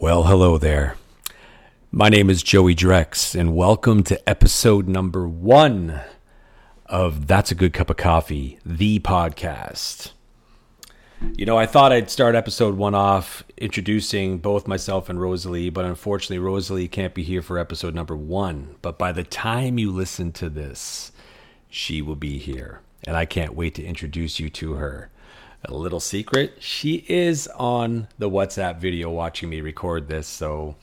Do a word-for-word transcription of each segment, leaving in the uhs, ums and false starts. Well, hello there. My name is Joey Drex, and welcome to episode number one of That's a Good Cup of Coffee, the podcast. You know, I thought I'd start episode one off introducing both myself and Rosalie, but unfortunately, Rosalie can't be here for episode number one. But by the time you listen to this, she will be here, and I can't wait to introduce you to her. A little secret, she is on the WhatsApp video watching me record this, so,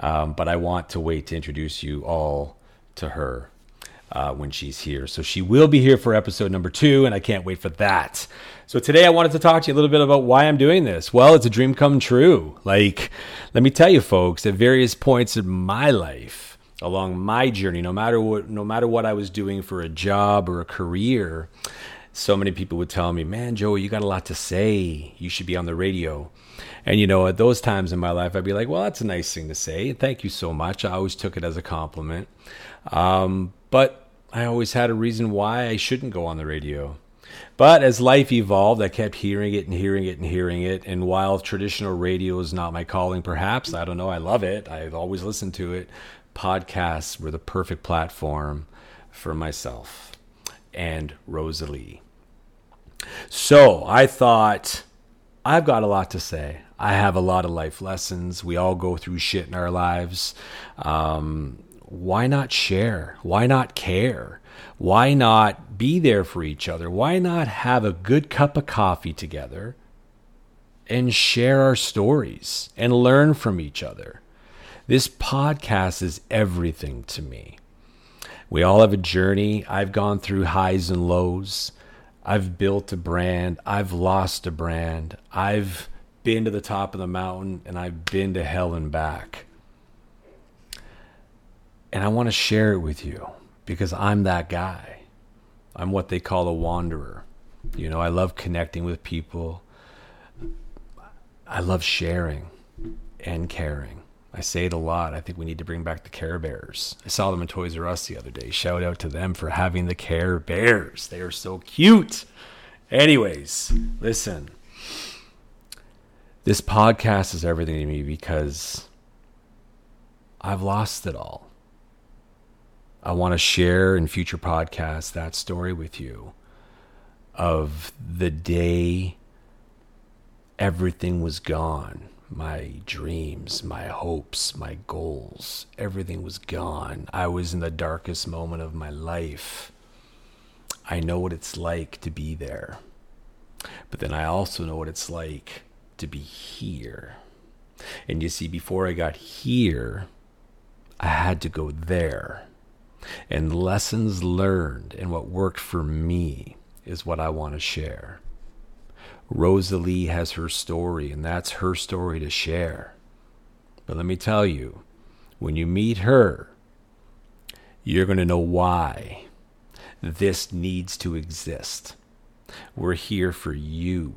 um, but I want to wait to introduce you all to her uh, when she's here. So she will be here for episode number two, and I can't wait for that. So today I wanted to talk to you a little bit about why I'm doing this. Well, it's a dream come true. Like, let me tell you folks, at various points in my life, along my journey, no matter what, no matter what I was doing for a job or a career, so many people would tell me, man, Joey, you got a lot to say. You should be on the radio. And, you know, at those times in my life, I'd be like, well, that's a nice thing to say. Thank you so much. I always took it as a compliment. Um, but I always had a reason why I shouldn't go on the radio. But as life evolved, I kept hearing it and hearing it and hearing it. And while traditional radio is not my calling, perhaps, I don't know, I love it. I've always listened to it. Podcasts were the perfect platform for myself and Rosalie. So I thought, I've got a lot to say. I have a lot of life lessons. We all go through shit in our lives. Um, why not share? Why not care? Why not be there for each other? Why not have a good cup of coffee together and share our stories and learn from each other? This podcast is everything to me. We all have a journey. I've gone through highs and lows. I've built a brand, I've lost a brand, I've been to the top of the mountain, and I've been to hell and back. And I want to share it with you because I'm that guy. I'm what they call a wanderer. You know, I love connecting with people. I love sharing and caring. I say it a lot. I think we need to bring back the Care Bears. I saw them in Toys R Us the other day. Shout out to them for having the Care Bears. They are so cute. Anyways, listen. This podcast is everything to me because I've lost it all. I want to share in future podcasts that story with you of the day everything was gone. My dreams, my hopes, my goals, everything was gone. I was in the darkest moment of my life. I know what it's like to be there. But then I also know what it's like to be here. And you see, before I got here, I had to go there. And lessons learned and what worked for me is what I want to share. Rosalie has her story, and that's her story to share. But let me tell you, when you meet her, you're going to know why this needs to exist. We're here for you.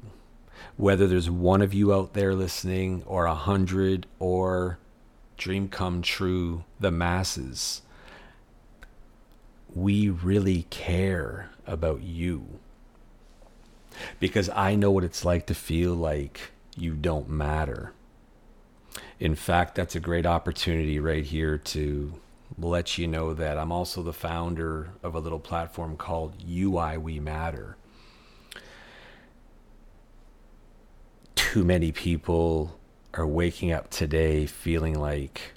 Whether there's one of you out there listening, or a hundred, or dream come true, the masses, we really care about you. Because I know what it's like to feel like you don't matter. In fact, that's a great opportunity right here to let you know that I'm also the founder of a little platform called UiWeMatter. Too many people are waking up today feeling like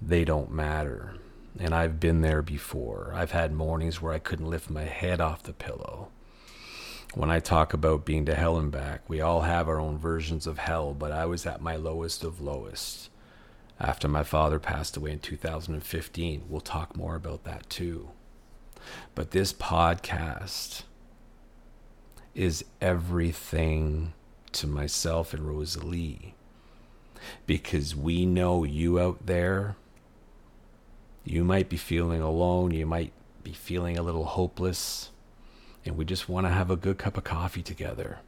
they don't matter. And I've been there before. I've had mornings where I couldn't lift my head off the pillow. When I talk about being to hell and back, we all have our own versions of hell, but I was at my lowest of lowest after my father passed away in two thousand fifteen. We'll talk more about that too. But this podcast is everything to myself and Rosalie because we know you out there. You might be feeling alone. You might be feeling a little hopeless. And we just want to have a good cup of coffee together.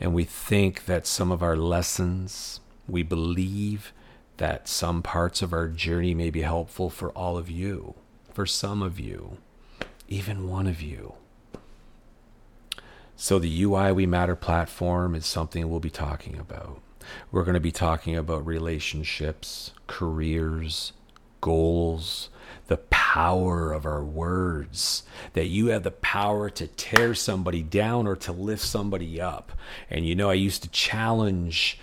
And we think that some of our lessons, we believe that some parts of our journey may be helpful for all of you, for some of you, even one of you. So the UiWeMatter platform is something we'll be talking about. We're going to be talking about relationships, careers, goals, the power of our words, that you have the power to tear somebody down or to lift somebody up. And, you know, I used to challenge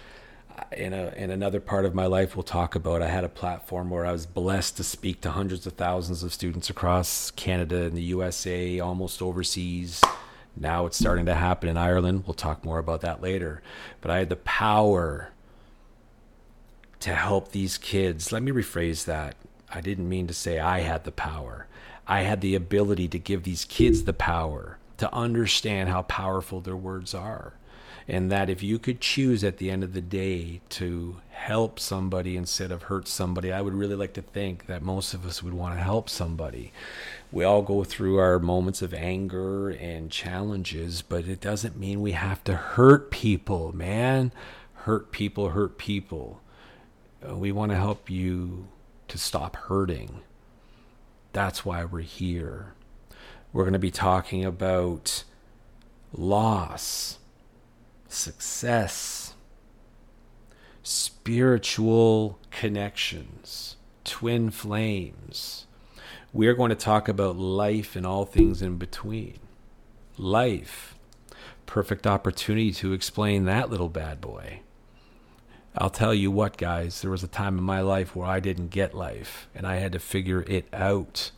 in a, in another part of my life we'll talk about. I had a platform where I was blessed to speak to hundreds of thousands of students across Canada and the U S A, almost overseas. Now it's starting to happen in Ireland. We'll talk more about that later. But I had the power to help these kids. Let me rephrase that. I didn't mean to say I had the power. I had the ability to give these kids the power to understand how powerful their words are. And that if you could choose at the end of the day to help somebody instead of hurt somebody, I would really like to think that most of us would want to help somebody. We all go through our moments of anger and challenges, but it doesn't mean we have to hurt people, man. Hurt people, hurt people. We want to help you to stop hurting. That's why we're here. We're going to be talking about loss, success, spiritual connections, twin flames. We're going to talk about life and all things in between. Life, perfect opportunity to explain that little bad boy. I'll tell you what, guys, there was a time in my life where I didn't get life and I had to figure it out.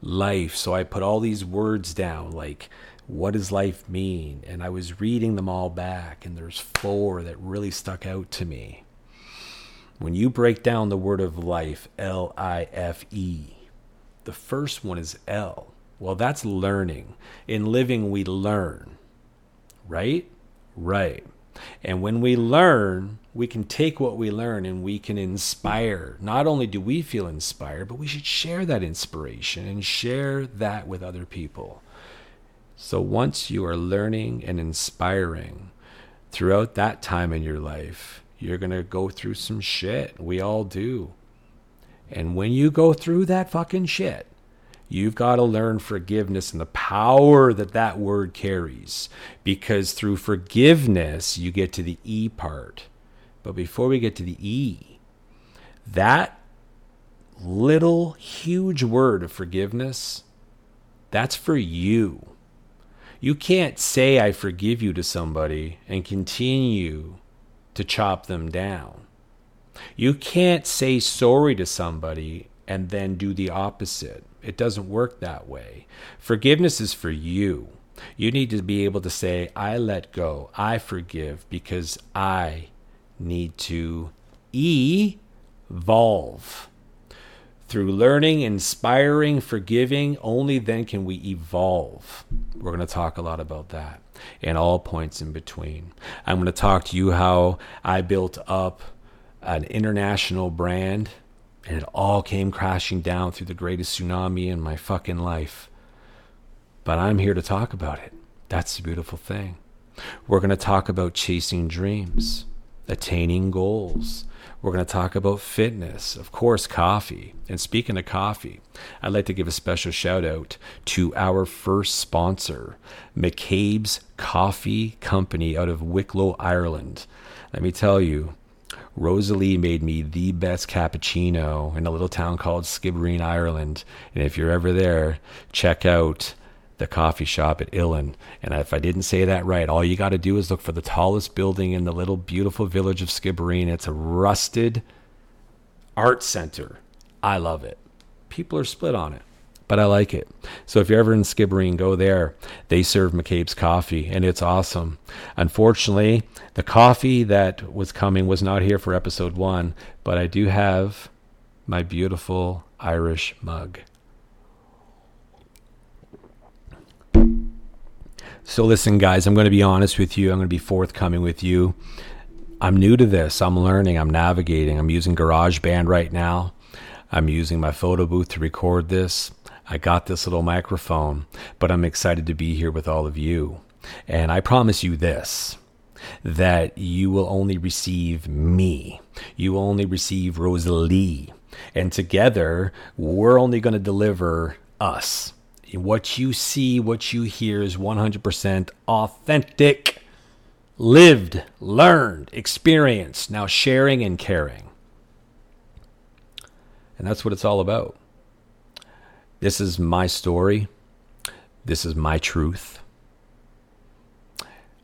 Life. So I put all these words down like, what does life mean? And I was reading them all back, and there's four that really stuck out to me. When you break down the word of life, L I F E, the first one is L. Well, that's learning. In living, we learn, right? Right. And when we learn, we can take what we learn and we can inspire. Not only do we feel inspired, but we should share that inspiration and share that with other people. So once you are learning and inspiring throughout that time in your life, you're going to go through some shit. We all do. And when you go through that fucking shit, you've got to learn forgiveness and the power that that word carries. Because through forgiveness, you get to the E part. But before we get to the E, that little huge word of forgiveness, that's for you. You can't say I forgive you to somebody and continue to chop them down. You can't say sorry to somebody and then do the opposite. It doesn't work that way. Forgiveness is for you. You need to be able to say, I let go, I forgive, because I need to evolve. Through learning, inspiring, forgiving, only then can we evolve. We're going to talk a lot about that and all points in between. I'm going to talk to you how I built up an international brand and it all came crashing down through the greatest tsunami in my fucking life. But I'm here to talk about it. That's the beautiful thing. We're going to talk about chasing dreams, attaining goals. We're going to talk about fitness, of course, coffee. And speaking of coffee, I'd like to give a special shout out to our first sponsor, McCabe's Coffee Company out of Wicklow, Ireland. Let me tell you, Rosalie made me the best cappuccino in a little town called Skibbereen, Ireland. And if you're ever there, check out the coffee shop at Illan. And if I didn't say that right, all you got to do is look for the tallest building in the little beautiful village of Skibbereen. It's a rusted art center. I love it. People are split on it, but I like it. So if you're ever in Skibbereen, go there. They serve McCabe's coffee, and it's awesome. Unfortunately, the coffee that was coming was not here for episode one, but I do have my beautiful Irish mug. So listen, guys, I'm going to be honest with you. I'm going to be forthcoming with you. I'm new to this. I'm learning. I'm navigating. I'm using GarageBand right now. I'm using my photo booth to record this. I got this little microphone, but I'm excited to be here with all of you. And I promise you this, that you will only receive me. You will only receive Rosalie. And together, we're only going to deliver us. What you see, what you hear is one hundred percent authentic lived, learned, experienced, now sharing and caring. And that's what it's all about. This is my story. This is my truth.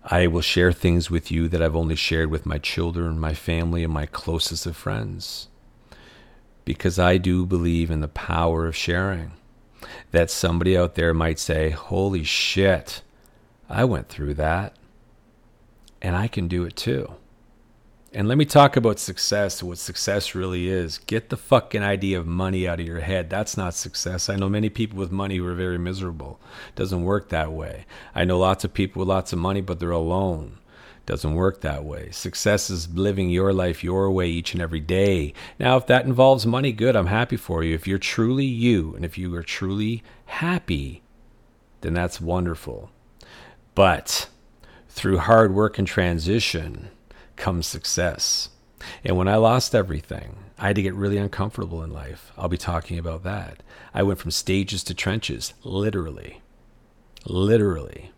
I will share things with you that I've only shared with my children, my family, and my closest of friends. Because I do believe in the power of sharing. That somebody out there might say, holy shit, I went through that. And I can do it too. And let me talk about success, what success really is. Get the fucking idea of money out of your head. That's not success. I know many people with money who are very miserable. Doesn't work that way. I know lots of people with lots of money, but they're alone. Doesn't work that way. Success is living your life your way each and every day. Now, if that involves money, good. I'm happy for you. If you're truly you and if you are truly happy, then that's wonderful. But through hard work and transition comes success. And when I lost everything, I had to get really uncomfortable in life. I'll be talking about that. I went from stages to trenches, literally. Literally.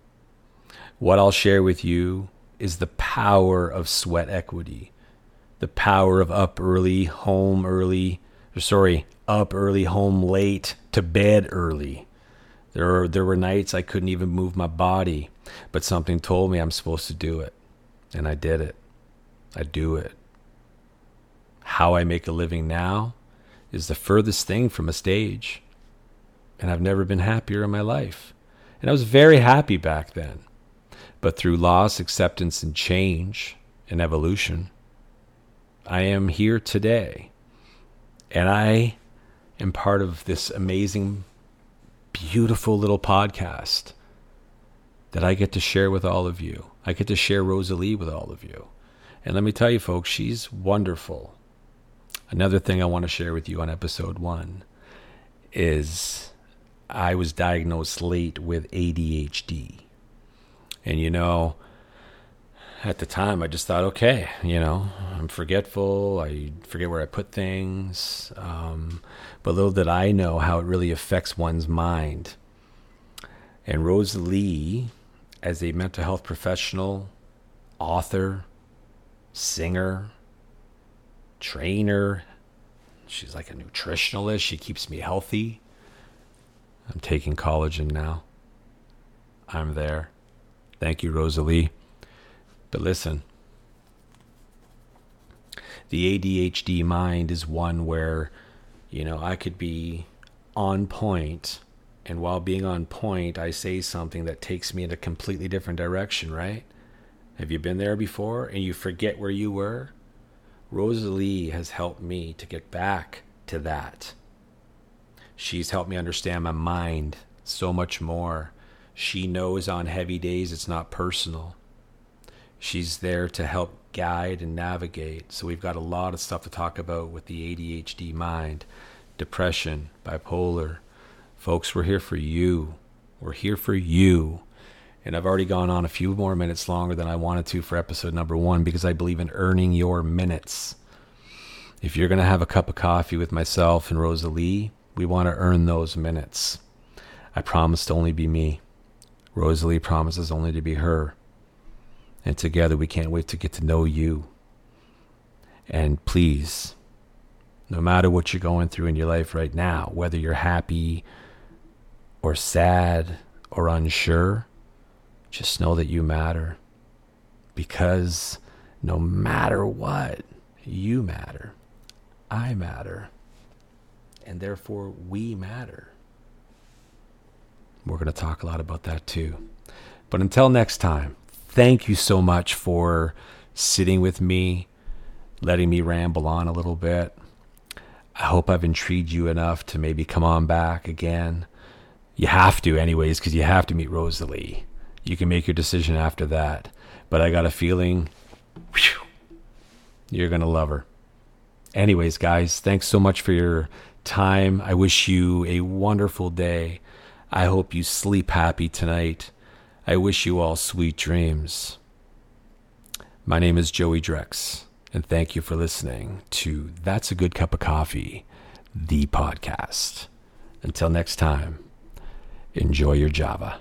What I'll share with you is the power of sweat equity. The power of up early, home early, or sorry, up early, home late, to bed early. There were, there were nights I couldn't even move my body, but something told me I'm supposed to do it. And I did it. I do it. How I make a living now is the furthest thing from a stage. And I've never been happier in my life. And I was very happy back then. But through loss, acceptance, and change, and evolution, I am here today. And I am part of this amazing, beautiful little podcast that I get to share with all of you. I get to share Rosalie with all of you. And let me tell you, folks, she's wonderful. Another thing I want to share with you on episode one is I was diagnosed late with A D H D. And, you know, at the time, I just thought, okay, you know, I'm forgetful. I forget where I put things. Um, but little did I know how it really affects one's mind. And Rosalie, as a mental health professional, author, singer, trainer, she's like a nutritionalist. She keeps me healthy. I'm taking collagen now. I'm there. Thank you, Rosalie. But listen, the A D H D mind is one where, you know, I could be on point, and while being on point, I say something that takes me in a completely different direction, right? Have you been there before and you forget where you were? Rosalie has helped me to get back to that. She's helped me understand my mind so much more. She knows on heavy days it's not personal. She's there to help guide and navigate. So we've got a lot of stuff to talk about with the A D H D mind, depression, bipolar. Folks, we're here for you. We're here for you. And I've already gone on a few more minutes longer than I wanted to for episode number one because I believe in earning your minutes. If you're going to have a cup of coffee with myself and Rosalie, we want to earn those minutes. I promise to only be me. Rosalie promises only to be her. And together we can't wait to get to know you. And please, no matter what you're going through in your life right now, whether you're happy or sad or unsure, just know that you matter. Because no matter what, you matter. I matter. And therefore, we matter. We're going to talk a lot about that too. But until next time, thank you so much for sitting with me, letting me ramble on a little bit. I hope I've intrigued you enough to maybe come on back again. You have to anyways, because you have to meet Rosalie. You can make your decision after that. But I got a feeling whew, you're going to love her. Anyways, guys, thanks so much for your time. I wish you a wonderful day. I hope you sleep happy tonight. I wish you all sweet dreams. My name is Joey Drex, and thank you for listening to That's a Good Cup of Coffee, the podcast. Until next time, enjoy your Java.